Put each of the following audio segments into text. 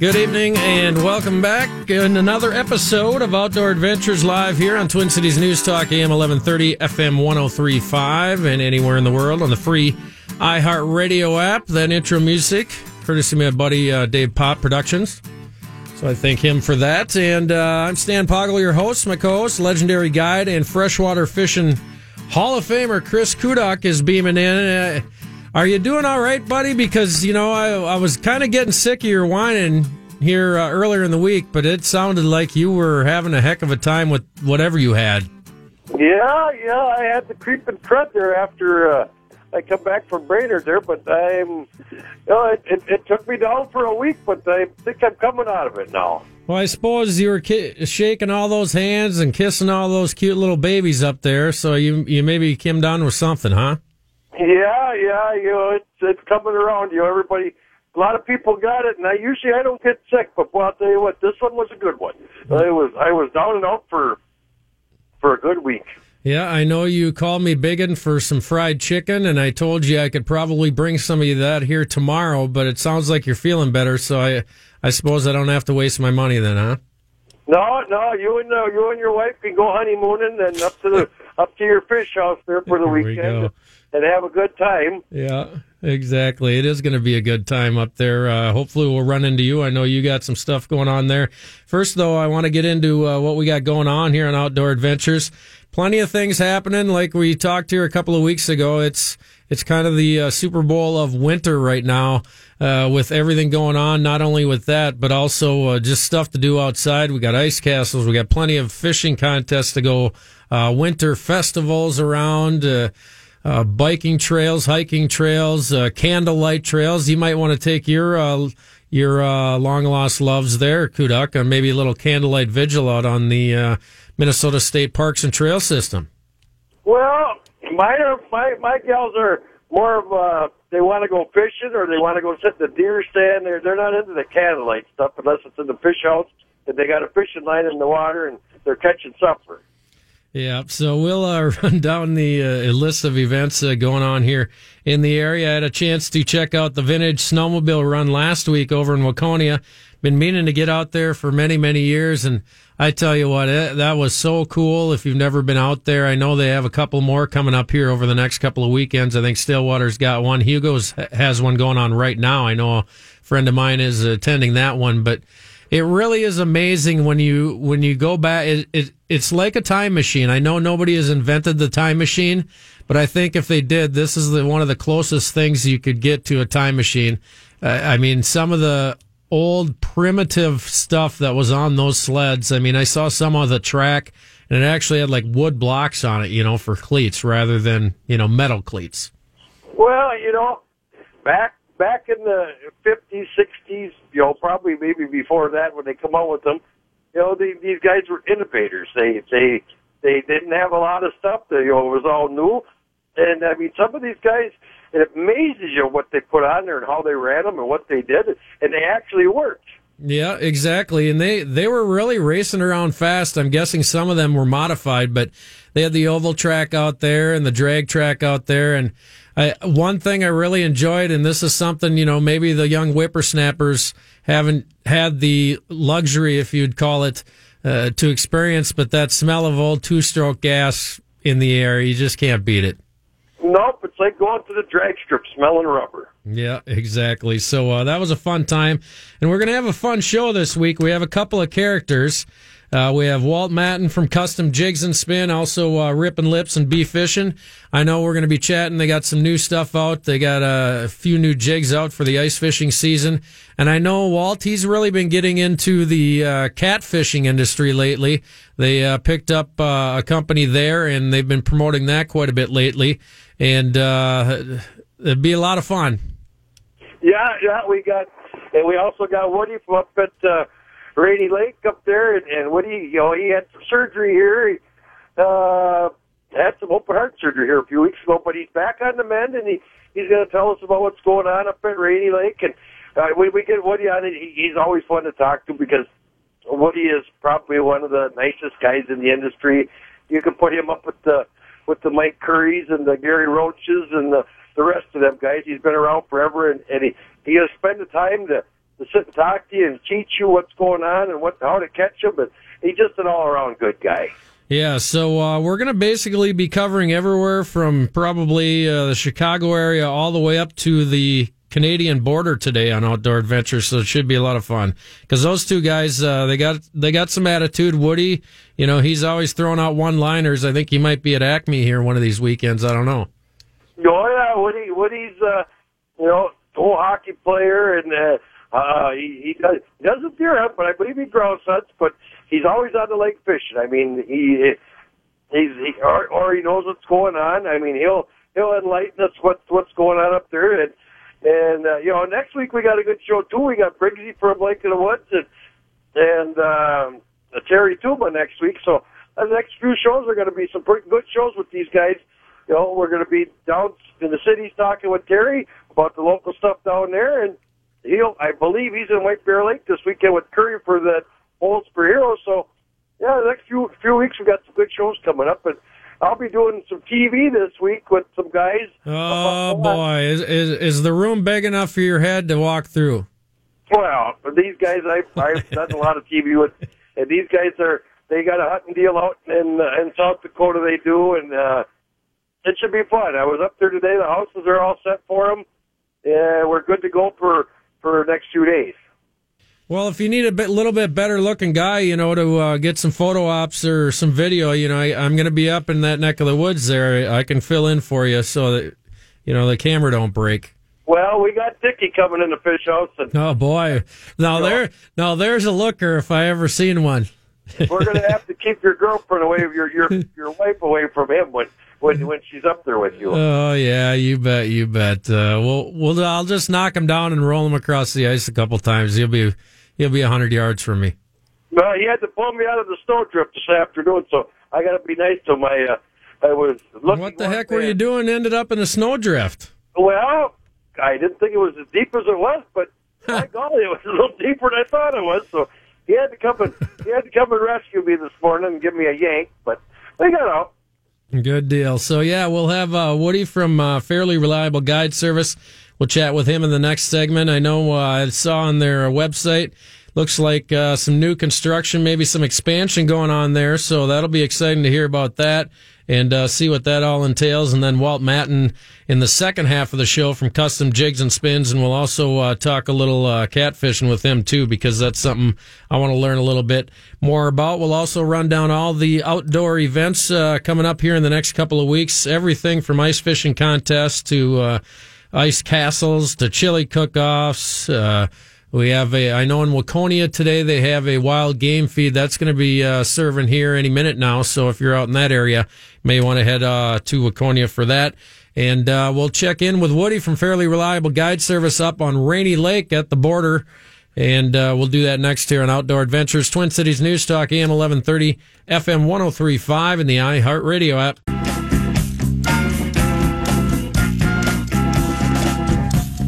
Good evening and welcome back in another episode of Outdoor Adventures Live here on Twin Cities News Talk, AM 1130, FM 1035, and anywhere in the world on the free iHeartRadio app. That intro music, courtesy of my buddy Dave Pop Productions. So I thank him for that. And I'm Stan Poggle, your host. My co-host, legendary guide and freshwater fishing Hall of Famer Chris Kuduk is beaming in. Are you doing all right, buddy? Because, you know, I was kind of getting sick of your whining here earlier in the week, but it sounded like you were having a heck of a time with whatever you had. Yeah, I had the creeping crud there after I come back from Brainerd there, but it took me down for a week, but I think I'm coming out of it now. Well, I suppose you were shaking all those hands and kissing all those cute little babies up there, so you maybe came down with something, huh? Yeah, you know, it's coming around. You know, everybody, a lot of people got it, and I don't get sick, but well, I'll tell you what, this one was a good one. I was down and out for a good week. Yeah, I know you called me biggin' for some fried chicken, and I told you I could probably bring some of that here tomorrow, but it sounds like you're feeling better, so I suppose I don't have to waste my money then, huh? No, you and your wife can go honeymooning and up to your fish house there for the weekend. And have a good time. Yeah, exactly. It is going to be a good time up there. Hopefully we'll run into you. I know you got some stuff going on there. First, though, I want to get into what we got going on here on Outdoor Adventures. Plenty of things happening. Like we talked here a couple of weeks ago, it's kind of the Super Bowl of winter right now with everything going on, not only with that, but also just stuff to do outside. We got ice castles. We got plenty of fishing contests to go, winter festivals around, biking trails, hiking trails, candlelight trails. You might want to take your long-lost loves there, Kuduk, or maybe a little candlelight vigil out on the Minnesota State Parks and Trail System. Well, my gals are more of they want to go fishing or they want to go sit in the deer stand. They're not into the candlelight stuff unless it's in the fish house and they got a fishing line in the water and they're catching supper. Yeah, so we'll run down the list of events going on here in the area. I had a chance to check out the vintage snowmobile run last week over in Waconia. Been meaning to get out there for many, many years, and I tell you what, that was so cool. If you've never been out there, I know they have a couple more coming up here over the next couple of weekends. I think Stillwater's got one. Hugo's has one going on right now. I know a friend of mine is attending that one, but it really is amazing when you go back. It's like a time machine. I know nobody has invented the time machine, but I think if they did, this is one of the closest things you could get to a time machine. I mean, some of the old primitive stuff that was on those sleds. I mean, I saw some of the track, and it actually had like wood blocks on it, you know, for cleats rather than, you know, metal cleats. Well, you know, back in the 50s, 60s, you know, probably maybe before that when they come out with them, you know, these guys were innovators. They didn't have a lot of stuff. You know, it was all new. And, I mean, some of these guys, it amazes you what they put on there and how they ran them and what they did, and they actually worked. Yeah, exactly. And they were really racing around fast. I'm guessing some of them were modified, but they had the oval track out there and the drag track out there. And one thing I really enjoyed, and this is something, you know, maybe the young whippersnappers haven't had the luxury, if you'd call it, to experience, but that smell of old two-stroke gas in the air, you just can't beat it. Nope, it's like going to the drag strip smelling rubber. Yeah, exactly. So that was a fun time. And we're going to have a fun show this week. We have a couple of characters. We have Walt Matten from Custom Jigs and Spin, also Ripping Lips and Bee Fishing. I know we're going to be chatting. They got some new stuff out. They got a few new jigs out for the ice fishing season. And I know Walt, he's really been getting into the catfishing industry lately. They picked up a company there, and they've been promoting that quite a bit lately. And it'd be a lot of fun. Yeah, we also got Woody from up at Rainy Lake up there, and Woody, you know, he had some surgery here. He had some open heart surgery here a few weeks ago, but he's back on the mend, and he's going to tell us about what's going on up at Rainy Lake. And we get Woody on it. He's always fun to talk to because Woody is probably one of the nicest guys in the industry. You can put him up with the Mike Currys and the Gary Roaches and the rest of them guys. He's been around forever, and he has spent the time to to sit and talk to you and teach you what's going on and how to catch them. But he's just an all-around good guy. Yeah, so we're going to basically be covering everywhere from probably the Chicago area all the way up to the Canadian border today on Outdoor Adventures, so it should be a lot of fun. Because those two guys, they got some attitude. Woody, you know, he's always throwing out one-liners. I think he might be at Acme here one of these weekends. I don't know. Oh, yeah, Woody's, you know, old hockey player, and he doesn't deer hunt, but I believe he grouse hunts, but he's always on the lake fishing. I mean, he knows what's going on. I mean, he'll enlighten us what's going on up there. And you know, next week we got a good show too. We got Briggsie from Lake of the Woods and Terry Tuba next week. So the next few shows are going to be some pretty good shows with these guys. You know, we're going to be down in the cities talking with Terry about the local stuff down there, and I believe he's in White Bear Lake this weekend with Curry for the Bowls for Heroes. So yeah, the next few weeks we got some good shows coming up, and I'll be doing some TV this week with some guys. Oh, boy. Is the room big enough for your head to walk through? Well, these guys, I've done a lot of TV with. And these guys, they got a hunting deal out in South Dakota, they do. And it should be fun. I was up there today. The houses are all set for them. And we're good to go for the next 2 days. Well, if you need a little bit better-looking guy, you know, to get some photo ops or some video, you know, I'm going to be up in that neck of the woods there. I can fill in for you so that, you know, the camera don't break. Well, we got Dickie coming in the fish house. And, oh, boy. Now, there's a looker if I ever seen one. We're going to have to keep your girlfriend away, your wife away from him when she's up there with you. Oh, yeah, you bet. I'll just knock him down and roll him across the ice a couple times. He'll be 100 yards from me. Well, he had to pull me out of the snow trip this afternoon, so I got to be nice to my. I was looking. What the heck were you doing? Ended up in a snowdrift. Well, I didn't think it was as deep as it was, but my golly, it was a little deeper than I thought it was. So he had to come and rescue me this morning and give me a yank, but we got out. Good deal. So yeah, we'll have Woody from Fairly Reliable Guide Service. We'll chat with him in the next segment. I know I saw on their website, looks like some new construction, maybe some expansion going on there. So that'll be exciting to hear about that and see what that all entails. And then Walt Matten in the second half of the show from Custom Jigs and Spins. And we'll also talk a little catfishing with him, too, because that's something I want to learn a little bit more about. We'll also run down all the outdoor events coming up here in the next couple of weeks. Everything from ice fishing contests to ice castles to chili cook-offs. I know in Waconia today they have a wild game feed. That's going to be serving here any minute now. So if you're out in that area, you may want to head to Waconia for that. And we'll check in with Woody from Fairly Reliable Guide Service up on Rainy Lake at the border. And we'll do that next here on Outdoor Adventures. Twin Cities News Talk, AM 1130, FM 103.5, and the iHeartRadio app.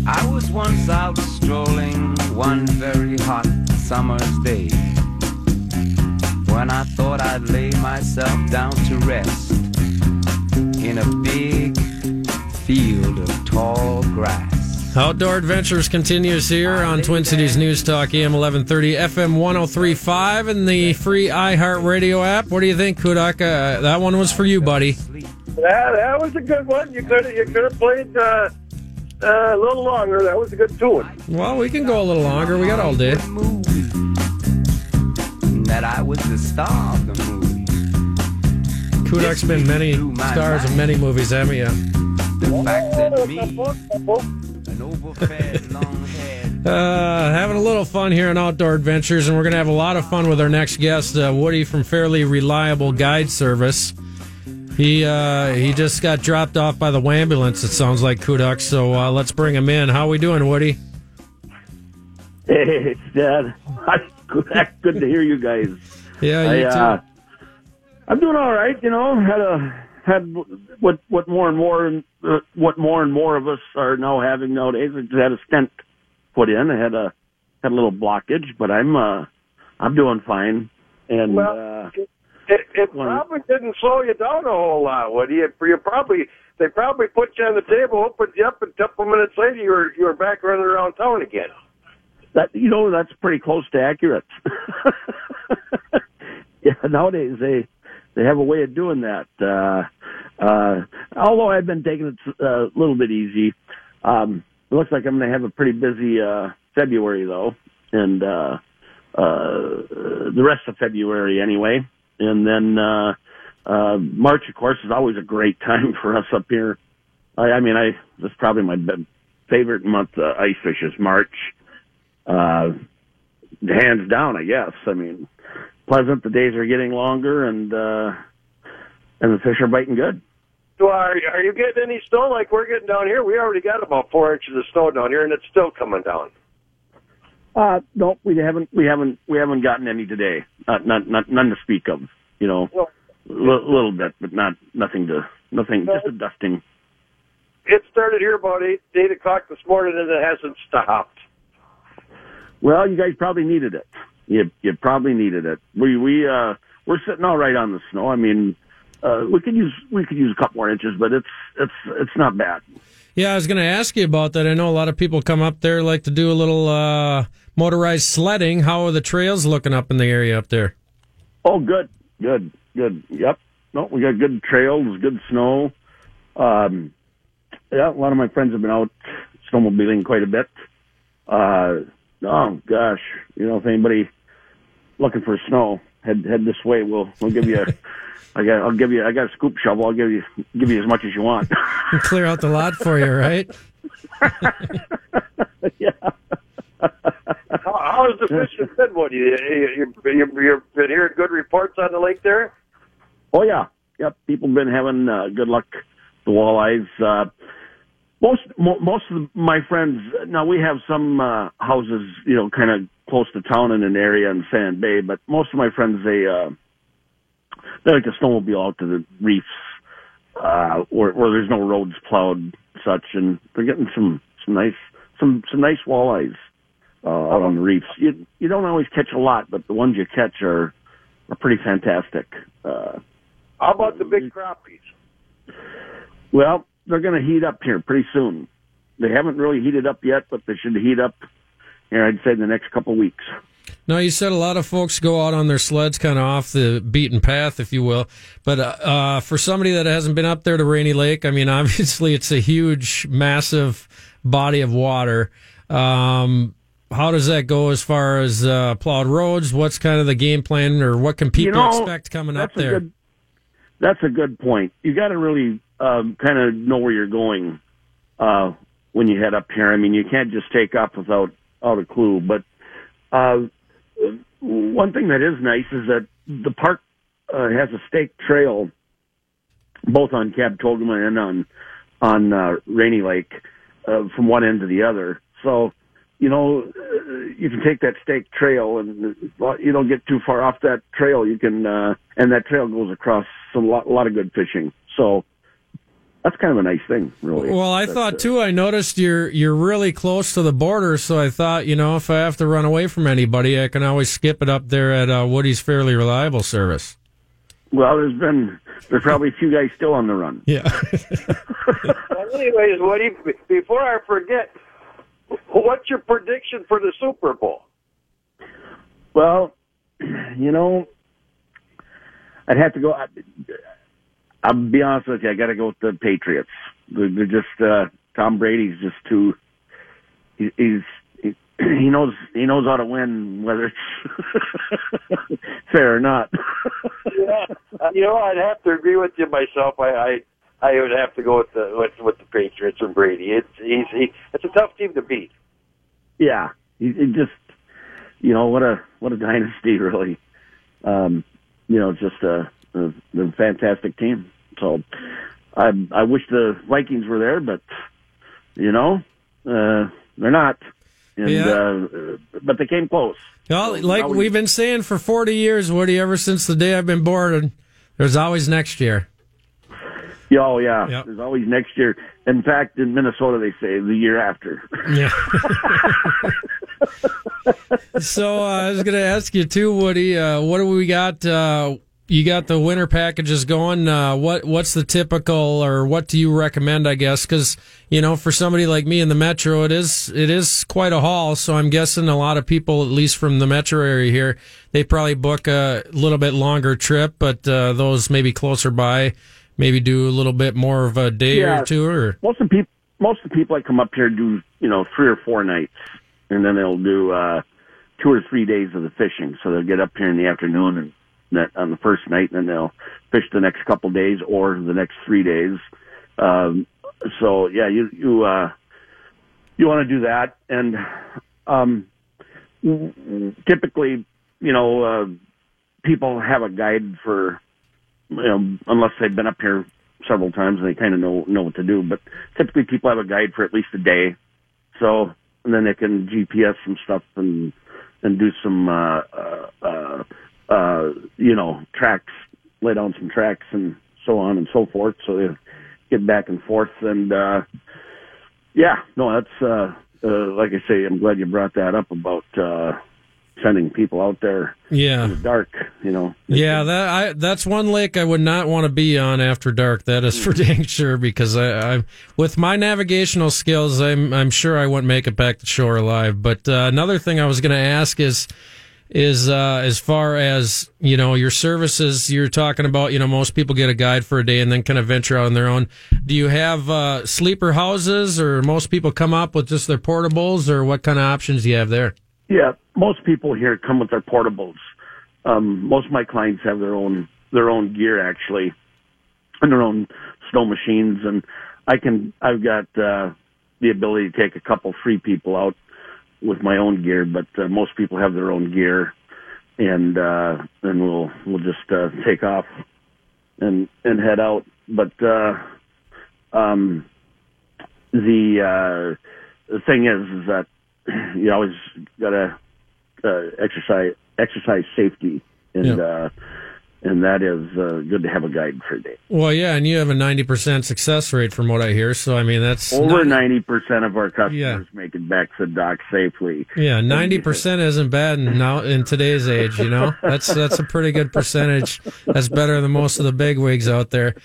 I was once out strolling one very hot summer's day, when I thought I'd lay myself down to rest in a big field of tall grass. Outdoor Adventures continues here on Twin Cities News Talk, AM 1130, FM 103.5, and the free iHeartRadio app. What do you think, Kuduk? That one was for you, buddy. Yeah, that was a good one. You could have played... a little longer. That was a good tune. Well, we can go a little longer. We got all day. That I was the star of the movie. Kuduk's been many stars of many movies, haven't you? The fact that me, an overfed, long head. Having a little fun here on Outdoor Adventures, and we're going to have a lot of fun with our next guest, Woody from Fairly Reliable Guide Service. He just got dropped off by the wambulance, it sounds like, Kuduk, so let's bring him in. How we doing, Woody? Hey, Dad. Good to hear you guys. Yeah, you too. I'm doing all right, you know. Had what more and more of us are now having nowadays. I just had a stent put in. I had a little blockage, but I'm doing fine. And It probably didn't slow you down a whole lot, Woody. They probably put you on the table, opened you up, and a couple minutes later you were back running around town again. That, you know, that's pretty close to accurate. Yeah, nowadays they have a way of doing that. Although I've been taking it a little bit easy. It looks like I'm going to have a pretty busy February though, and the rest of February anyway. And then March, of course, is always a great time for us up here. I mean, that's probably my favorite month ice fish is March. Hands down, I guess. I mean, pleasant. The days are getting longer, and the fish are biting good. So are you getting any snow like we're getting down here? We already got about 4 inches of snow down here, and it's still coming down. No, we haven't gotten any today. Not none to speak of. You know, no. Little bit, but nothing. No. Just a dusting. It started here about 8 o'clock this morning, and it hasn't stopped. Well, you guys probably needed it. You probably needed it. We're sitting all right on the snow. I mean, we could use a couple more inches, but it's not bad. Yeah, I was going to ask you about that. I know a lot of people come up there, like to do a little motorized sledding. How are the trails looking up in the area up there? Oh, good. Yep. No, we got good trails, good snow. Yeah, a lot of my friends have been out snowmobiling quite a bit. Oh gosh, you know, if anybody looking for snow, head this way. We'll give you. I got a scoop shovel. I'll give you as much as you want. We'll clear out the lot for you, right? Yeah. How is the fishing been? What you've been hearing good reports on the lake there? Oh yeah, yep. People have been having good luck. The walleyes. Most of my friends, now we have some houses, you know, kind of close to town in an area in Sand Bay, but most of my friends, they like to snowmobile out to the reefs where there's no roads plowed such, and they're getting some nice walleyes out on the reefs. You don't always catch a lot, but the ones you catch are pretty fantastic. How about the big crappies? Well, they're going to heat up here pretty soon. They haven't really heated up yet, but they should heat up here, I'd say, in the next couple of weeks. Now, you said a lot of folks go out on their sleds kind of off the beaten path, if you will. But for somebody that hasn't been up there to Rainy Lake, I mean, obviously it's a huge, massive body of water. How does that go as far as plowed roads? What's kind of the game plan, or what can people expect coming up there? That's a good point. You got to really kind of know where you're going when you head up here. I mean, you can't just take off without a clue. But one thing that is nice is that the park has a stake trail both on Cabtogama and on Rainy Lake from one end to the other. So, you know, you can take that stake trail, and you don't get too far off that trail. You can, and that trail goes across a lot of good fishing. So that's kind of a nice thing, really. Well, I thought, too, I noticed you're really close to the border, so I thought, you know, if I have to run away from anybody, I can always skip it up there at Woody's Fairly Reliable Service. Well, there's probably a few guys still on the run. Yeah. Well, anyways, Woody, before I forget, what's your prediction for the Super Bowl? Well, you know, I'd have to go... I'll be honest with you. I got to go with the Patriots. They're just Tom Brady's just too. He knows how to win, whether it's fair or not. Yeah, you know, I'd have to agree with you myself. I would have to go with the Patriots and Brady. It's a tough team to beat. Yeah, it just, you know, what a dynasty, really. You know, just a. The fantastic team. So I wish the Vikings were there, but, you know, they're not. And, yeah. But they came close. Well, like we've been saying for 40 years, Woody, ever since the day I've been born, there's always next year. Oh, yeah. Yep. There's always next year. In fact, in Minnesota, they say the year after. Yeah. So I was going to ask you, too, Woody, what do we got you got the winter packages going. What's the typical, or what do you recommend, I guess? Because, you know, for somebody like me in the metro, it is quite a haul. So I'm guessing a lot of people, at least from the metro area here, they probably book a little bit longer trip, but those maybe closer by, maybe do a little bit more of a day or two. Or most of the people that come up here do, you know, 3 or 4 nights, and then they'll do 2 or 3 days of the fishing. So they'll get up here in the afternoon and on the first night, and then they'll fish the next couple days or the next 3 days. So yeah, you want to do that, and typically, you know, people have a guide for, you know, unless they've been up here several times and they kind of know what to do. But typically, people have a guide for at least a day, so and then they can GPS some stuff and do some you know, tracks, lay down some tracks and so on and so forth. So they get back and forth. And, like I say, I'm glad you brought that up about, sending people out there in the dark, you know. Yeah, that's one lake I would not want to be on after dark. That is for dang sure, because I with my navigational skills, I'm sure I wouldn't make it back to shore alive. But another thing I was going to ask is as far as, you know, your services, you're talking about, you know, most people get a guide for a day and then kind of venture out on their own. Do you have sleeper houses, or most people come up with just their portables, or what kind of options do you have there? Yeah, most people here come with their portables. Most of my clients have their own gear, actually, and their own snow machines, and I've got the ability to take a couple free people out with my own gear, but most people have their own gear, and then we'll just take off and head out. But the thing is that you always gotta exercise safety, and and that is good to have a guide for a day. Well, yeah, and you have a 90% success rate from what I hear. So, I mean, that's... Over 90% of our customers make it back to the dock safely. Yeah, 90% isn't bad now in today's age, you know? That's a pretty good percentage. That's better than most of the bigwigs out there.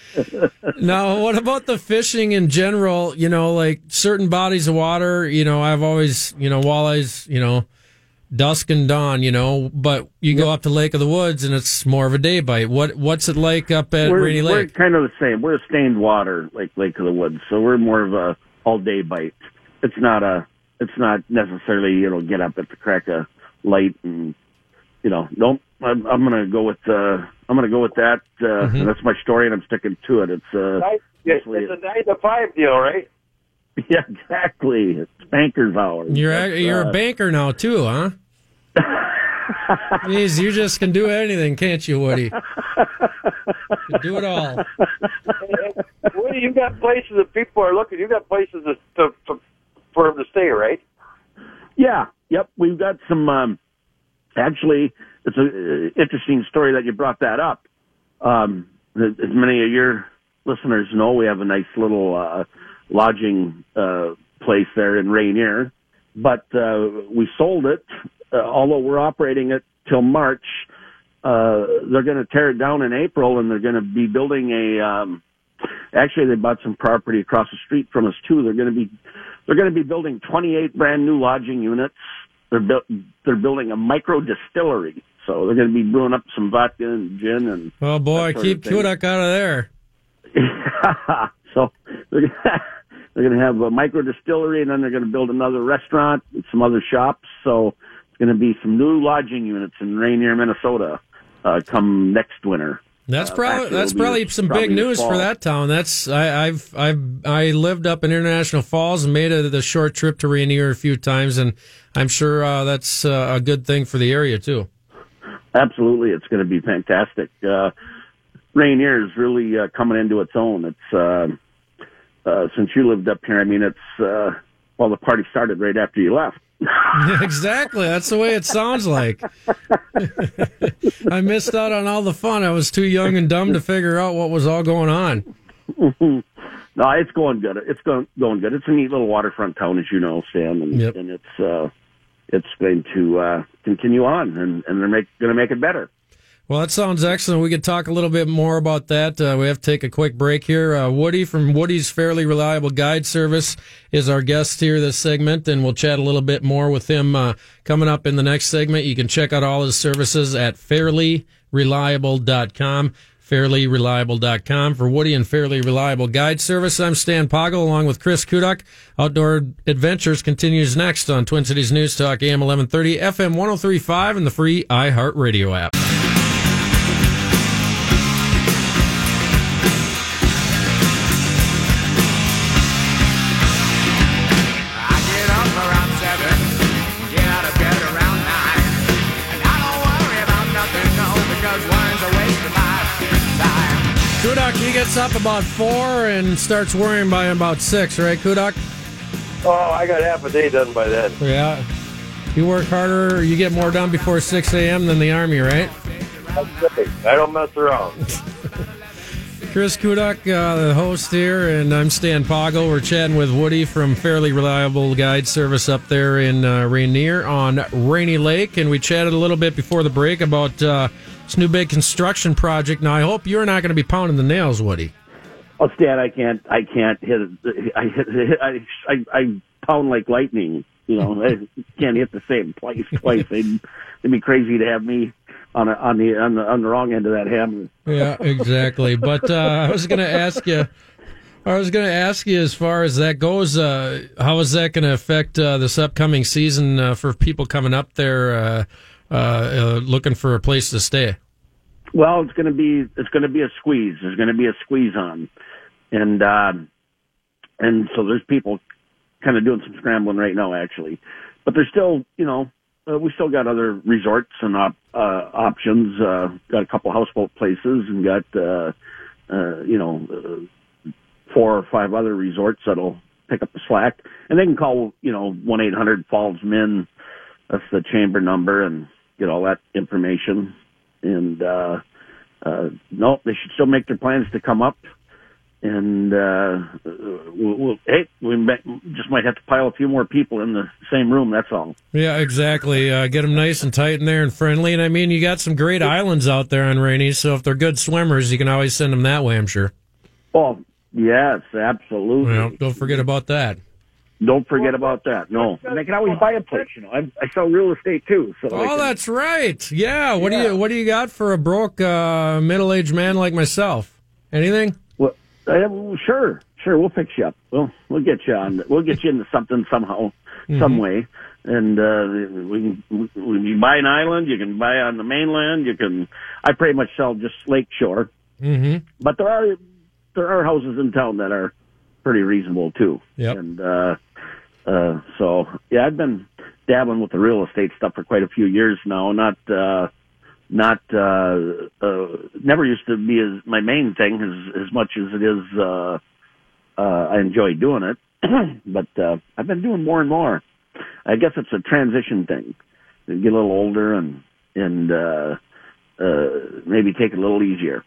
Now, what about the fishing in general? You know, like certain bodies of water, you know, I've always, you know, walleyes, you know, dusk and dawn, you know, but you go up to Lake of the Woods and it's more of a day bite. What's it like up at Rainy Lake? We're kind of the same. We're a stained water like Lake of the Woods, so we're more of a all day bite. It's not necessarily, you know, get up at the crack of light and, you know, nope. I'm gonna go with that. That's my story, and I'm sticking to it. It's a 9 to 5 deal, right? Yeah, exactly. It's banker's hours. You're a banker now, too, huh? Jeez, you just can do anything, can't you, Woody? You do it all. Hey, Woody, you got places that people are looking. You got places for them to stay, right? Yeah. Yep. We've got some. Actually, it's an interesting story that you brought that up. As many of your listeners know, we have a nice little lodging place there in Rainier, but we sold it, although we're operating it till March. They're going to tear it down in April, and they're going to be building a actually they bought some property across the street from us too. They're going to be building 28 brand new lodging units. They're building a micro distillery, so they're going to be brewing up some vodka and gin, and oh boy, keep Kuduk out of there. So they're going to have a micro distillery, and then they're going to build another restaurant and some other shops. So it's going to be some new lodging units in Rainier, Minnesota, come next winter. That's probably some big news for that town. I lived up in International Falls and made the short trip to Rainier a few times, and I'm sure that's a good thing for the area too. Absolutely, it's going to be fantastic. Rainier is really coming into its own. It's since you lived up here, I mean, it's well, the party started right after you left. Exactly, that's the way it sounds like. I missed out on all the fun. I was too young and dumb to figure out what was all going on. No, it's going good. It's going good. It's a neat little waterfront town, as you know, Sam, and it's going to continue on, and they're going to make it better. Well, that sounds excellent. We could talk a little bit more about that. We have to take a quick break here. Woody from Woody's Fairly Reliable Guide Service is our guest here this segment, and we'll chat a little bit more with him coming up in the next segment. You can check out all his services at fairlyreliable.com. fairlyreliable.com. For Woody and Fairly Reliable Guide Service, I'm Stan Poggle along with Chris Kuduk. Outdoor Adventures continues next on Twin Cities News Talk, AM 1130, FM 103.5, and the free iHeartRadio app. Gets up about 4 and starts worrying by about 6, right, Kuduk? Oh, I got half a day done by then. Yeah. You work harder, or you get more done before 6 a.m. than the Army, right? That's right. I don't mess around. Chris Kuduk, the host here, and I'm Stan Poggle. We're chatting with Woody from Fairly Reliable Guide Service up there in Rainier on Rainy Lake, and we chatted a little bit before the break about... this new big construction project. Now, I hope you're not going to be pounding the nails, Woody. Oh, Stan, I can't hit it. I pound like lightning. You know, I can't hit the same place twice. It'd be crazy to have me on the wrong end of that hammer. Yeah, exactly. But I was going to ask you, as far as that goes, how is that going to affect this upcoming season for people coming up there? Looking for a place to stay. Well, it's going to be a squeeze. There's going to be a squeeze on, and so there's people kind of doing some scrambling right now, actually. But there's still, you know, we still got other resorts and options. Got a couple houseboat places, and got you know, 4 or 5 other resorts that'll pick up the slack, and they can call, you know, 1-800-FALLS-MEN. That's the chamber number, and get all that information. And no, they should still make their plans to come up. And we just might have to pile a few more people in the same room. That's all. Yeah, exactly. Get them nice and tight in there and friendly. And I mean, you got some great islands out there on Rainy, so if they're good swimmers, you can always send them that way. I'm sure. Oh yes, absolutely. Well, don't forget about that. Don't forget about that. No, and they can always buy a place. You know, I sell real estate too. So that's right. Yeah. What do you got for a broke middle-aged man like myself? Anything? Well, sure. We'll fix you up. We'll get you on. We'll get you into something somehow, some way. And we can buy an island. You can buy on the mainland. You can. I pretty much sell just lakeshore. Mm-hmm. But there are houses in town that are pretty reasonable too. Yep. And so, yeah, I've been dabbling with the real estate stuff for quite a few years now. Never used to be my main thing as much as it is. I enjoy doing it, but I've been doing more and more. I guess it's a transition thing. You get a little older and maybe take it a little easier.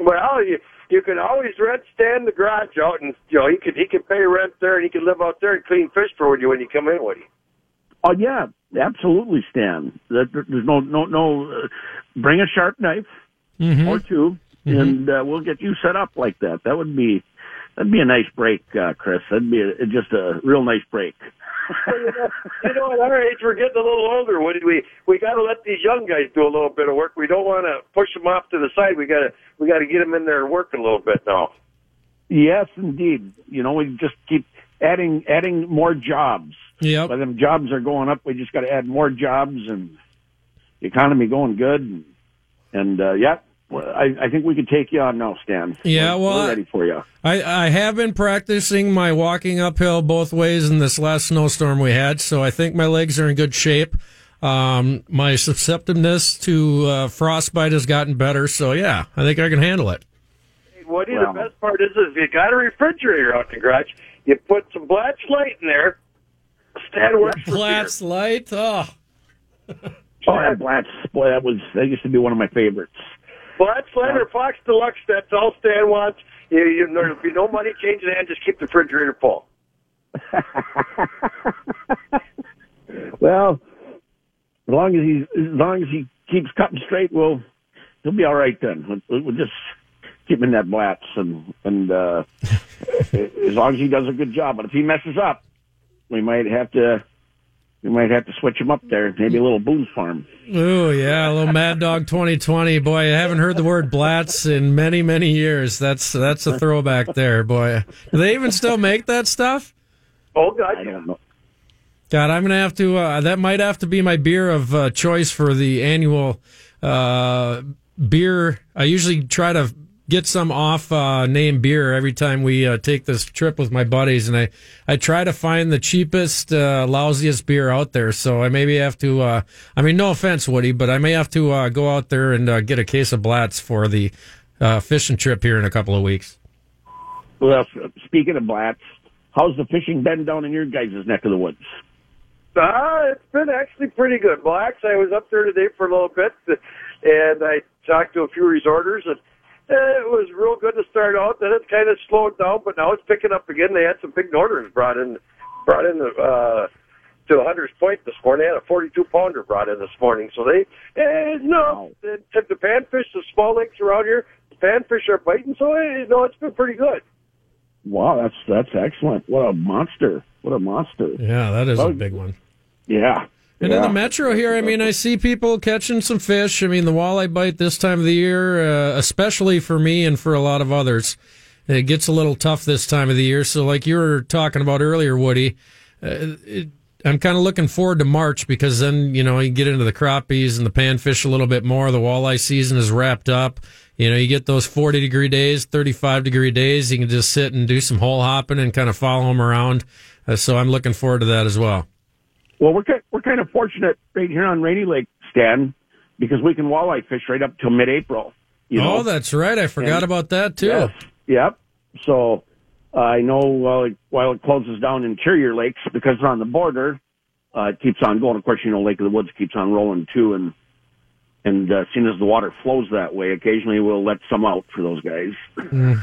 Well, you can always rent Stan the garage out, and you know he could pay rent there, and he could live out there and clean fish for you when you come in, would he? Oh yeah, absolutely, Stan. There's no. Bring a sharp knife or two, and we'll get you set up like that. That'd be a nice break, Chris. That'd be just a real nice break. You know, at our age, we're getting a little older. We got to let these young guys do a little bit of work. We don't want to push them off to the side. We got to get them in there and work a little bit now. Yes, indeed. You know, we just keep adding more jobs. Yeah. When them jobs are going up, we just got to add more jobs, and the economy going good. And I think we could take you on now, Stan. Yeah, we're ready for you. I have been practicing my walking uphill both ways in this last snowstorm we had, so I think my legs are in good shape. My susceptibility to frostbite has gotten better, so yeah, I think I can handle it. Hey, Woody, the best part is you got a refrigerator out in the garage. You put some Blatz Light in there. Stan works for Blatz Light. Oh, that Blatz, boy, that used to be one of my favorites. Blatz Light or Fox Deluxe, that's all Stan wants. There'll be no money changing hands, just keep the refrigerator full. Well, as long as he keeps cutting straight, well, he'll be all right then. We'll just keep him in that Blatz, and as long as he does a good job. But if he messes up, we might have to switch him up there. Maybe a little Boone's Farm. Ooh, yeah, a little Mad Dog 2020. Boy, I haven't heard the word Blatz in many, many years. That's a throwback there, boy. Do they even still make that stuff? Oh, God. I don't know. God, I'm going to have to, that might have to be my beer of choice for the annual beer. I usually try to get some off-name beer every time we take this trip with my buddies, and I try to find the cheapest, lousiest beer out there, so I maybe have to, no offense, Woody, but I may have to go out there and get a case of Blatz for the fishing trip here in a couple of weeks. Well, speaking of Blatz, how's the fishing been down in your guys' neck of the woods? It's been actually pretty good. Well, actually, I was up there today for a little bit, and I talked to a few resorters, and it was real good to start out. Then it kind of slowed down, but now it's picking up again. They had some big northerners brought in to Hunter's Point this morning. They had a 42-pounder brought in this morning. So the panfish, the small lakes around here, the panfish are biting, so it's been pretty good. Wow, that's excellent. What a monster. What a monster. Yeah, that is a big one. Yeah. And in the metro here, I mean, I see people catching some fish. I mean, the walleye bite this time of the year, especially for me and for a lot of others, it gets a little tough this time of the year. So like you were talking about earlier, Woody, I'm kind of looking forward to March because then, you know, you get into the crappies and the panfish a little bit more. The walleye season is wrapped up. You know, you get those 40-degree days, 35-degree days. You can just sit and do some hole hopping and kind of follow them around. So I'm looking forward to that as well. Well, we're kind of fortunate right here on Rainy Lake, Stan, because we can walleye fish right up till mid-April. You know? Oh, that's right. I forgot about that, too. Yes, yep. So I know while it closes down interior lakes, because they're on the border, it keeps on going. Of course, you know, Lake of the Woods keeps on rolling, too, and seeing as the water flows that way, occasionally we'll let some out for those guys. You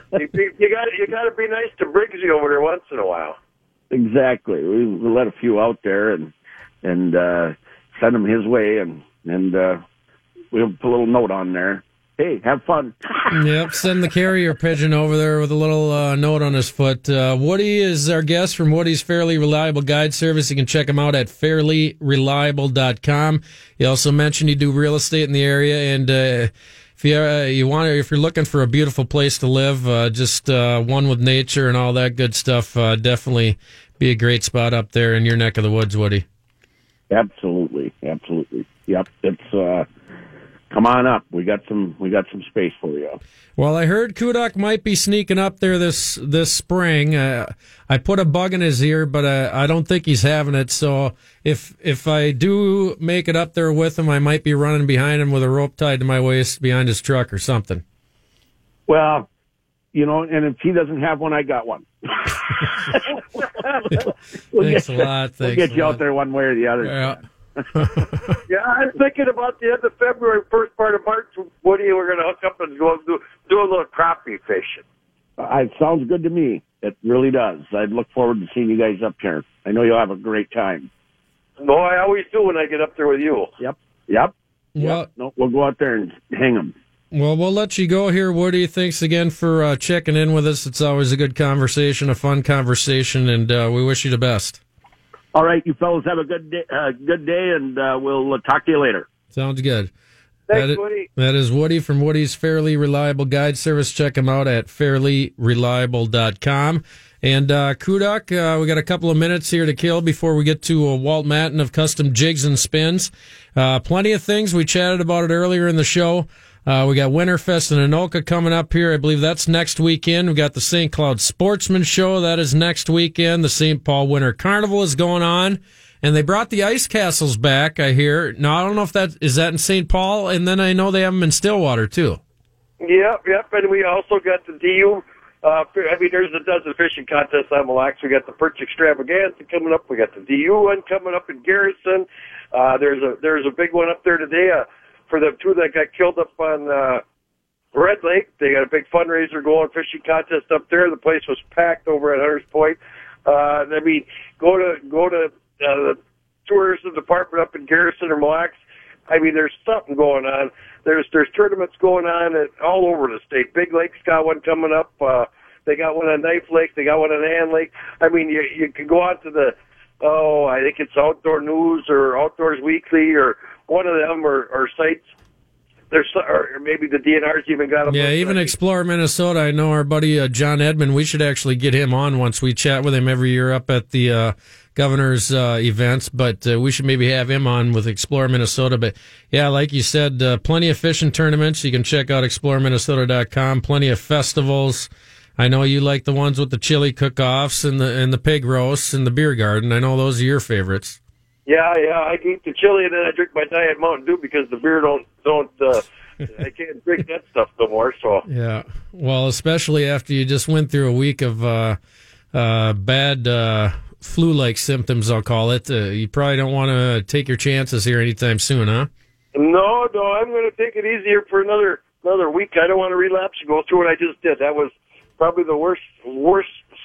got to be nice to Briggsie over there once in a while. Exactly. We let a few out there and send them his way, and we'll put a little note on there. Hey, have fun. Yep, send the carrier pigeon over there with a little note on his foot. Woody is our guest from Woody's Fairly Reliable Guide Service. You can check him out at fairlyreliable.com. He also mentioned you do real estate in the area, and if you're looking for a beautiful place to live, just one with nature and all that good stuff, definitely be a great spot up there in your neck of the woods, Woody. Absolutely. Yep, it's... come on up. We got some space for you. Well, I heard Kuduk might be sneaking up there this spring. I put a bug in his ear, but I don't think he's having it. So if I do make it up there with him, I might be running behind him with a rope tied to my waist behind his truck or something. Well, you know, and if he doesn't have one, I got one. We'll get you out there one way or the other. Yeah. Yeah, I'm thinking about the end of February, first part of March, Woody, we're going to hook up and go do a little crappie fishing. It sounds good to me. It really does. I look forward to seeing you guys up here. I know you'll have a great time. No, I always do when I get up there with you. Yep. Well, no, we'll go out there and hang them. Well, we'll let you go here, Woody. Thanks again for checking in with us. It's always a good conversation, a fun conversation, and we wish you the best. All right, you fellas have a good day, and we'll talk to you later. Sounds good. Thanks, Woody. That is Woody from Woody's Fairly Reliable Guide Service. Check him out at fairlyreliable.com. And Kuduk, we got a couple of minutes here to kill before we get to Walt Matten of Custom Jigs and Spins. Plenty of things. We chatted about it earlier in the show. We got Winterfest in Anoka coming up here. I believe that's next weekend. We got the St. Cloud Sportsman Show. That is next weekend. The St. Paul Winter Carnival is going on. And they brought the ice castles back, I hear. Now, I don't know if that is in St. Paul. And then I know they have them in Stillwater, too. Yep. And we also got the DU. There's a dozen fishing contests on Mille Lacs. We got the Perch Extravaganza coming up. We got the DU one coming up in Garrison. There's a big one up there today. For the two that got killed up on Red Lake, they got a big fundraiser going, fishing contest up there. The place was packed over at Hunter's Point. I mean, go to tourism department up in Garrison or Mille Lacs. I mean, there's something going on. There's tournaments going on all over the state. Big Lake's got one coming up. They got one on Knife Lake. They got one on Ann Lake. I mean, you can go out to the, I think it's Outdoor News or Outdoors Weekly or one of them or sites. There's, or maybe the DNR's even got them. Yeah, even Explore Minnesota. I know our buddy John Edmond, we should actually get him on once. We chat with him every year up at the governor's events, but we should maybe have him on with Explore Minnesota. But, yeah, like you said, plenty of fishing tournaments. You can check out exploreminnesota.com, plenty of festivals. I know you like the ones with the chili cook-offs and the pig roasts and the beer garden. I know those are your favorites. Yeah, I eat the chili and then I drink my Diet Mountain Dew because the beer don't I can't drink that stuff no more. So yeah, well, especially after you just went through a week of bad flu-like symptoms, I'll call it. You probably don't want to take your chances here anytime soon, huh? No, I'm going to take it easier for another week. I don't want to relapse and go through what I just did. That was probably the worst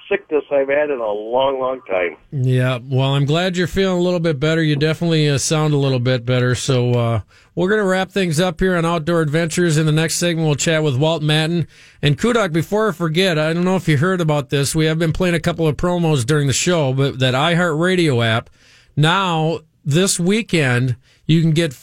sickness I've had in a long, long time. Yeah, well, I'm glad you're feeling a little bit better. You definitely sound a little bit better. So we're going to wrap things up here on Outdoor Adventures. In the next segment, we'll chat with Walt Matten. And Kuduk, before I forget, I don't know if you heard about this. We have been playing a couple of promos during the show, but that iHeartRadio app, now this weekend, you can get a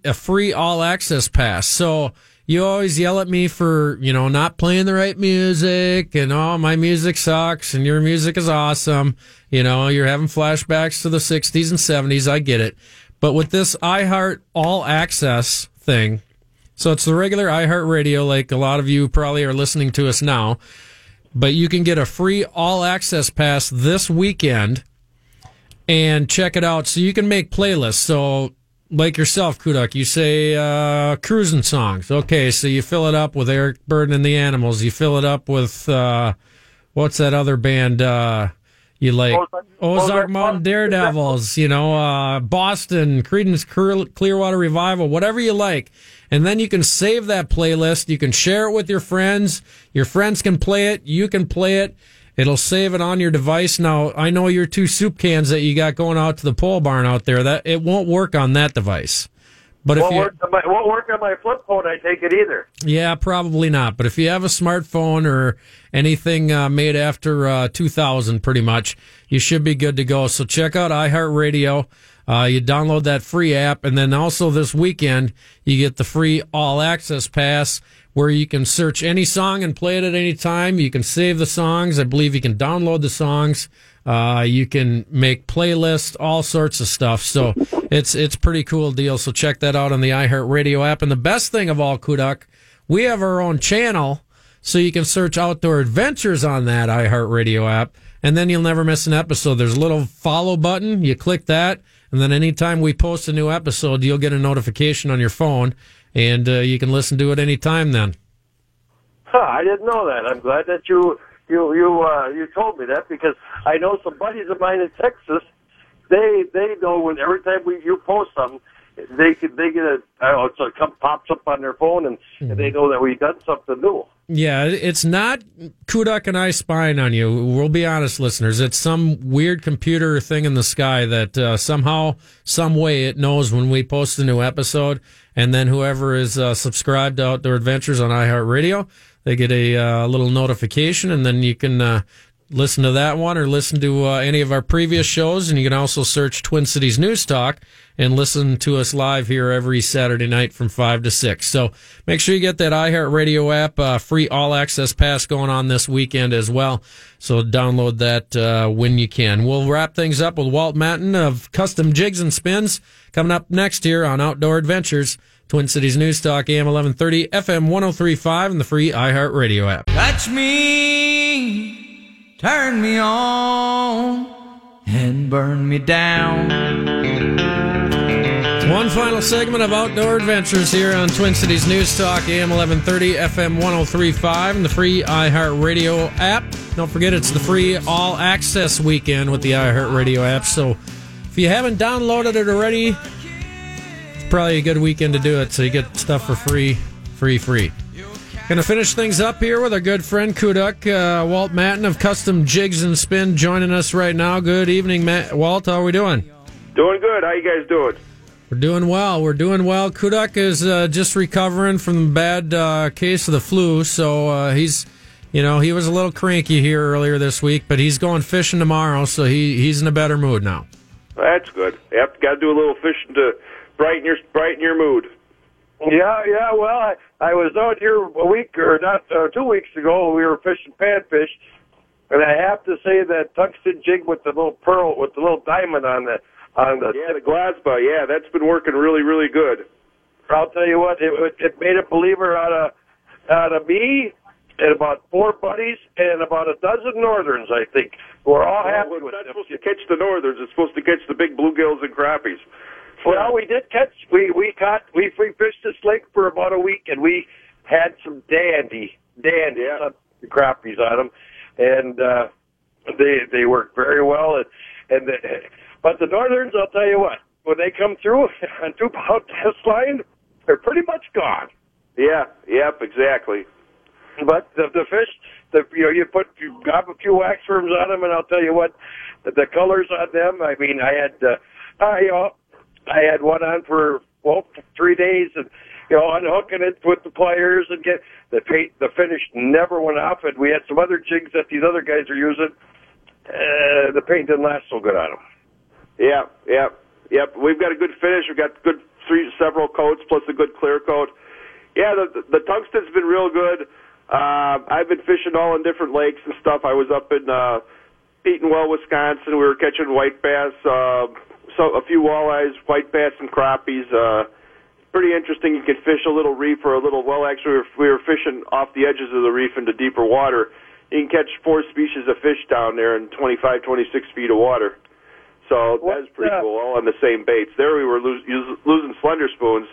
free all-access pass. So you always yell at me for, not playing the right music and, my music sucks and your music is awesome. You're having flashbacks to the 60s and 70s. I get it. But with this iHeart All Access thing, so it's the regular iHeart Radio, like a lot of you probably are listening to us now, but you can get a free All Access pass this weekend and check it out. So you can make playlists. So, like yourself, Kuduk, you say cruising songs. Okay, so you fill it up with Eric Burdon and the Animals. You fill it up with, what's that other band you like? Ozark Mountain Daredevils, Boston, Creedence Clearwater Revival, whatever you like. And then you can save that playlist. You can share it with your friends. Your friends can play it. You can play it. It'll save it on your device. Now, I know your two soup cans that you got going out to the pole barn out there, that it won't work on that device. But it won't work on my flip phone, I take it either. Yeah, probably not. But if you have a smartphone or anything made after 2000, pretty much, you should be good to go. So check out iHeartRadio. You download that free app, and then also this weekend, you get the free all-access pass where you can search any song and play it at any time. You can save the songs. I believe you can download the songs. You can make playlists, all sorts of stuff. So it's pretty cool deal. So check that out on the iHeartRadio app. And the best thing of all, Kuduk, we have our own channel, so you can search Outdoor Adventures on that iHeartRadio app, and then you'll never miss an episode. There's a little follow button. You click that, and then anytime we post a new episode, you'll get a notification on your phone. And you can listen to it any time then. Huh, I didn't know that. I'm glad that you told me that, because I know some buddies of mine in Texas, they know when every time you post something, they get it pops up on their phone, and they know that we've done something new. Yeah, it's not Kuduk and I spying on you. We'll be honest, listeners. It's some weird computer thing in the sky that somehow, some way, it knows when we post a new episode. And then whoever is subscribed to Outdoor Adventures on iHeartRadio, they get a little notification, and then you can listen to that one or listen to any of our previous shows. And you can also search Twin Cities News Talk and listen to us live here every Saturday night from 5 to 6. So make sure you get that iHeartRadio app, free all-access pass going on this weekend as well. So download that when you can. We'll wrap things up with Walt Matten of Custom Jigs and Spins coming up next here on Outdoor Adventures. Twin Cities News Talk, AM 1130, FM 103.5, and the free iHeartRadio app. Touch me. Turn me on and burn me down. One final segment of Outdoor Adventures here on Twin Cities News Talk, AM 1130, FM 103.5, and the free iHeartRadio app. Don't forget, it's the free all-access weekend with the iHeartRadio app. So if you haven't downloaded it already, it's probably a good weekend to do it. So you get stuff for free. Going to finish things up here with our good friend Kuduk, Walt Matten of Custom Jigs and Spin, joining us right now. Good evening, Walt. How are we doing? Doing good. How you guys doing? We're doing well. Kuduk is just recovering from the bad case of the flu, so he's, you know, he was a little cranky here earlier this week, but he's going fishing tomorrow, so he's in a better mood now. That's good. Yep, got to do a little fishing to brighten your mood. Yeah. Well, I was out here a week or not 2 weeks ago. We were fishing panfish, and I have to say that tungsten jig with the little pearl with the little diamond on the tip. The Glasgow. Yeah, that's been working really, really good. I'll tell you what, it made a believer out of me and about four buddies and about a dozen northerns, I think. We're all happy with it. It's not supposed to catch the northerns. It's supposed to catch the big bluegills and crappies. Well, we did catch. We free fished this lake for about a week, and we had some dandy crappies on them, and they worked very well. But the northerns, I'll tell you what, when they come through on 2 pound test line, they're pretty much gone. Yeah. Yep. Exactly. But the fish, you grab a few wax worms on them, and I'll tell you what, the colors on them. I mean, I had one on for 3 days, and unhooking it with the pliers and get the paint. The finish never went off, and we had some other jigs that these other guys are using. The paint didn't last so good on them. Yep. We've got a good finish. We've got good several coats plus a good clear coat. Yeah, the tungsten's been real good. I've been fishing all in different lakes and stuff. I was up in Eatonwell, Wisconsin. We were catching white bass. So a few walleyes, white bass, and crappies. Pretty interesting. You can fish a little reef or a little. Well, actually, we were fishing off the edges of the reef into deeper water. You can catch four species of fish down there in 25, 26 feet of water. So that was pretty cool. All on the same baits. There we were losing slender spoons,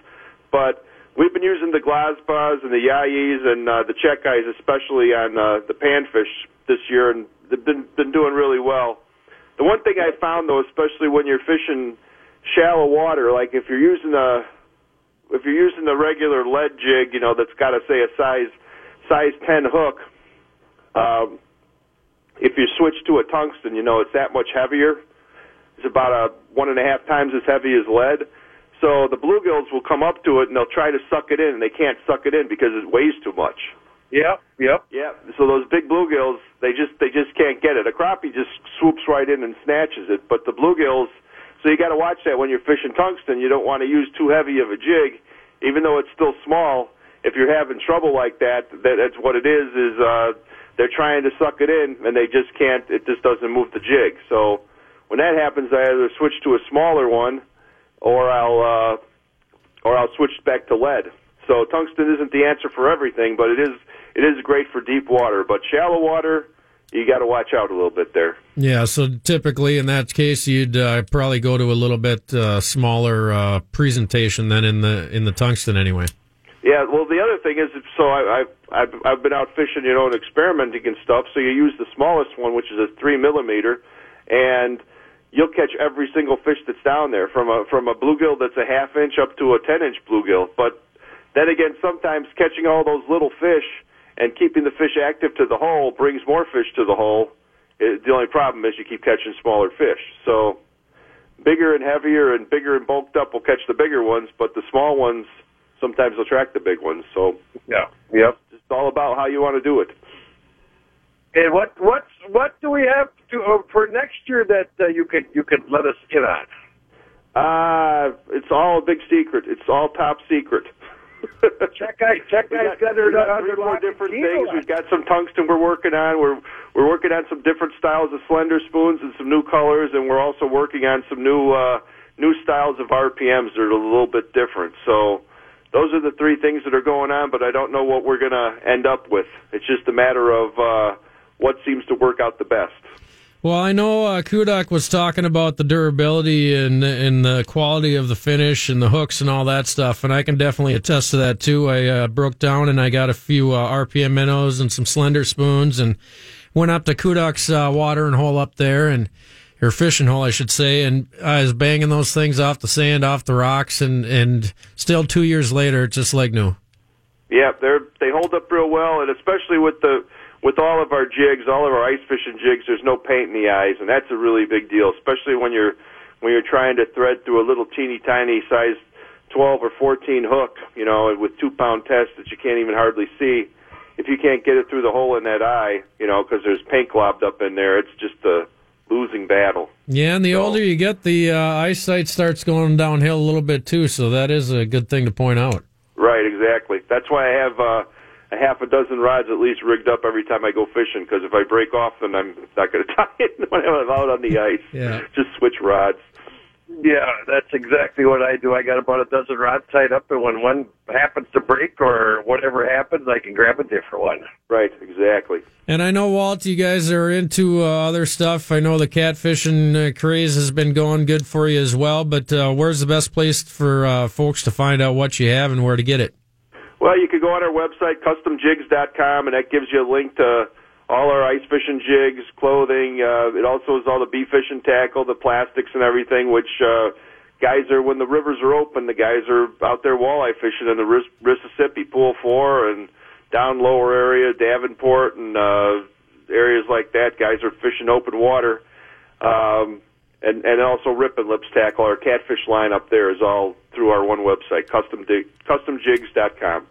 but we've been using the glasbaws and the yayis and the checkeyes, especially on the panfish this year, and they've been doing really well. The one thing I found, though, especially when you're fishing shallow water, like if you're using a regular lead jig, that's got to say a size 10 hook. If you switch to a tungsten, it's that much heavier. It's about 1.5 times as heavy as lead. So the bluegills will come up to it and they'll try to suck it in, and they can't suck it in because it weighs too much. Yeah. So those big bluegills, they just can't get it. A crappie just swoops right in and snatches it. But the bluegills, so you got to watch that when you're fishing tungsten. You don't want to use too heavy of a jig, even though it's still small. If you're having trouble like that, that's what it is. They're trying to suck it in and they just can't. It just doesn't move the jig. So when that happens, I either switch to a smaller one, or I'll switch back to lead. So tungsten isn't the answer for everything, but it is great for deep water. But shallow water, you got to watch out a little bit there. Yeah, so typically in that case, you'd probably go to a little bit smaller presentation than in the tungsten anyway. Yeah, well, the other thing is, so I've been out fishing, and experimenting and stuff. So you use the smallest one, which is a 3 millimeter, and you'll catch every single fish that's down there, from a bluegill that's a 1/2 inch up to a 10-inch bluegill, but then again, sometimes catching all those little fish and keeping the fish active to the hole brings more fish to the hole. The only problem is you keep catching smaller fish. So bigger and heavier and bigger and bulked up will catch the bigger ones, but the small ones sometimes attract the big ones. So yeah, it's all about how you want to do it. And what do we have to for next year that you could let us in on? It's all a big secret. It's all top secret. Check out three more different things. We've got some tungsten we're working on. We're working on some different styles of slender spoons and some new colors, and we're also working on some new styles of RPMs that are a little bit different. So those are the three things that are going on, but I don't know what we're going to end up with. It's just a matter of what seems to work out the best. Well, I know Kuduk was talking about the durability and the quality of the finish and the hooks and all that stuff, and I can definitely attest to that, too. I broke down and I got a few RPM minnows and some slender spoons and went up to Kuduk's watering hole up there, or fishing hole, I should say, and I was banging those things off the sand, off the rocks, and still 2 years later, it's just like new. Yeah, they hold up real well, and especially with all of our jigs, all of our ice fishing jigs, there's no paint in the eyes, and that's a really big deal, especially when you're when you're trying to thread through a little teeny tiny size 12 or 14 hook, you know, with 2-pound test that you can't even hardly see. If you can't get it through the hole in that eye, you know, because there's paint globbed up in there, it's just a losing battle. Yeah, and the older you get, the eyesight starts going downhill a little bit too, so that is a good thing to point out. Right, exactly. That's why I have a half a dozen rods at least rigged up every time I go fishing, because if I break off, then I'm not going to tie it when I'm out on the ice. Yeah. Just switch rods. Yeah, that's exactly what I do. I got about a dozen rods tied up, and when one happens to break or whatever happens, I can grab a different one. Right, exactly. And I know, Walt, you guys are into other stuff. I know the catfishing craze has been going good for you as well, but where's the best place for folks to find out what you have and where to get it? Well, you can go on our website, customjigs.com, and that gives you a link to all our ice fishing jigs, clothing. It also is all the bee fishing tackle, the plastics and everything, which guys are, when the rivers are open, the guys are out there walleye fishing in the Mississippi Pool 4 and down lower area, Davenport and areas like that. Guys are fishing open water. And also Ripping Lips tackle. Our catfish line up there is all through our one website, customjigs.com.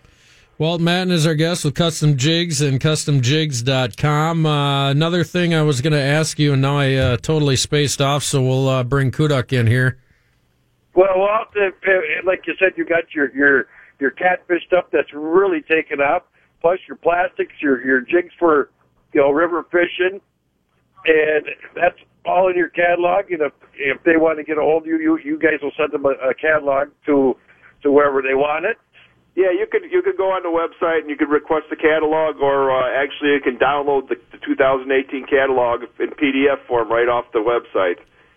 Walt Matten is our guest with Custom Jigs and customjigs.com. Another thing I was going to ask you, and now I totally spaced off, so we'll bring Kuduk in here. Well, Walt, like you said, you got your catfish stuff that's really taken up, plus your plastics, your jigs for, you know, river fishing, and that's all in your catalog. And if they want to get a hold of you, you guys will send them a catalog to wherever they want it. Yeah, you could go on the website and you could request the catalog, or actually you can download the 2018 catalog in PDF form right off the website.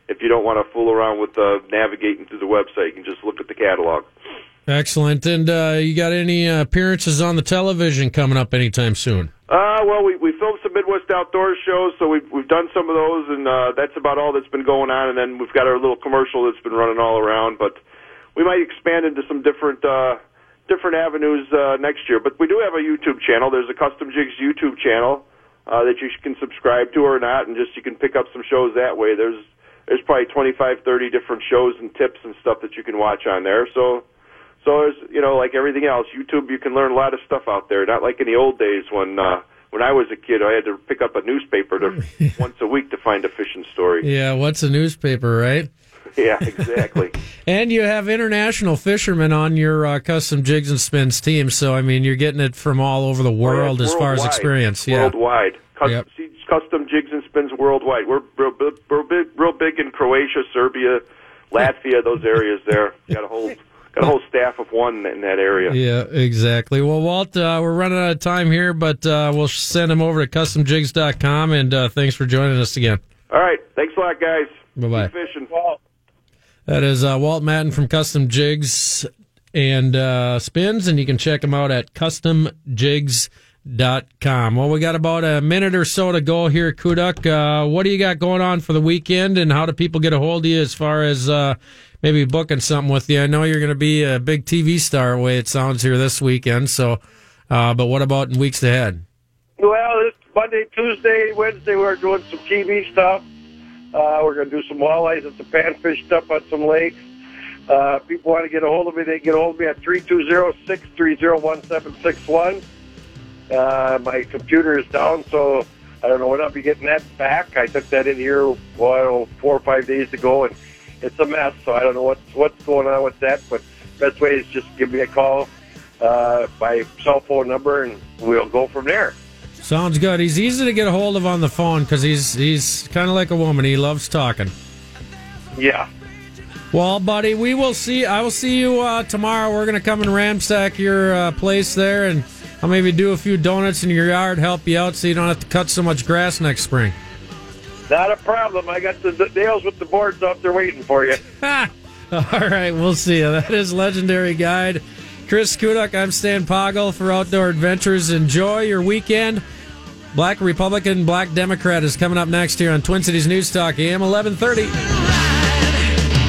If you don't want to fool around with navigating through the website, you can just look at the catalog. Excellent. And you got any appearances on the television coming up anytime soon? Well, we filmed some Midwest Outdoors shows, so we've done some of those, and that's about all that's been going on. And then we've got our little commercial that's been running all around, but we might expand into some different avenues next year. But we do have a YouTube channel. There's a Custom Jigs YouTube channel that you can subscribe to or not, and just you can pick up some shows that way. There's probably 25, 30 different shows and tips and stuff that you can watch on there. So there's, you know, like everything else, YouTube, you can learn a lot of stuff out there, not like in the old days when I was a kid, I had to pick up a newspaper once a week to find a fishing story. Yeah, what's a newspaper, right? Yeah, exactly. And you have international fishermen on your Custom Jigs and Spins team, so, I mean, you're getting it from all over the world as far as experience. Yeah. Worldwide. Custom Jigs and Spins worldwide. We're real big in Croatia, Serbia, Latvia, those areas there. Got a whole staff of one in that area. Yeah, exactly. Well, Walt, we're running out of time here, but we'll send him over to customjigs.com, and thanks for joining us again. All right. Thanks a lot, guys. Bye-bye. Keep fishing, Walt. That is Walt Matten from Custom Jigs and Spins, and you can check him out at customjigs.com. Well, we got about a minute or so to go here, Kuduk. What do you got going on for the weekend, and how do people get a hold of you as far as maybe booking something with you? I know you're going to be a big TV star, the way it sounds here this weekend, so, but what about in weeks ahead? Well, it's Monday, Tuesday, Wednesday, we're doing some TV stuff. We're going to do some walleyes and some panfish stuff on some lakes. If people want to get a hold of me, they can get a hold of me at 320-630-1761. My computer is down, so I don't know when I'll be getting that back. I took that in here 4 or 5 days ago, and it's a mess, so I don't know what's going on with that. But best way is just give me a call by cell phone number, and we'll go from there. Sounds good. He's easy to get a hold of on the phone because he's kind of like a woman. He loves talking. Yeah. Well, buddy, I will see you tomorrow. We're going to come and ramsack your place there, and I'll maybe do a few donuts in your yard, help you out so you don't have to cut so much grass next spring. Not a problem. I got the nails with the boards up there waiting for you. All right, we'll see you. That is Legendary Guide Chris Kuduk. I'm Stan Poggle for Outdoor Adventures. Enjoy your weekend. Black Republican, Black Democrat is coming up next here on Twin Cities News Talk, AM 1130.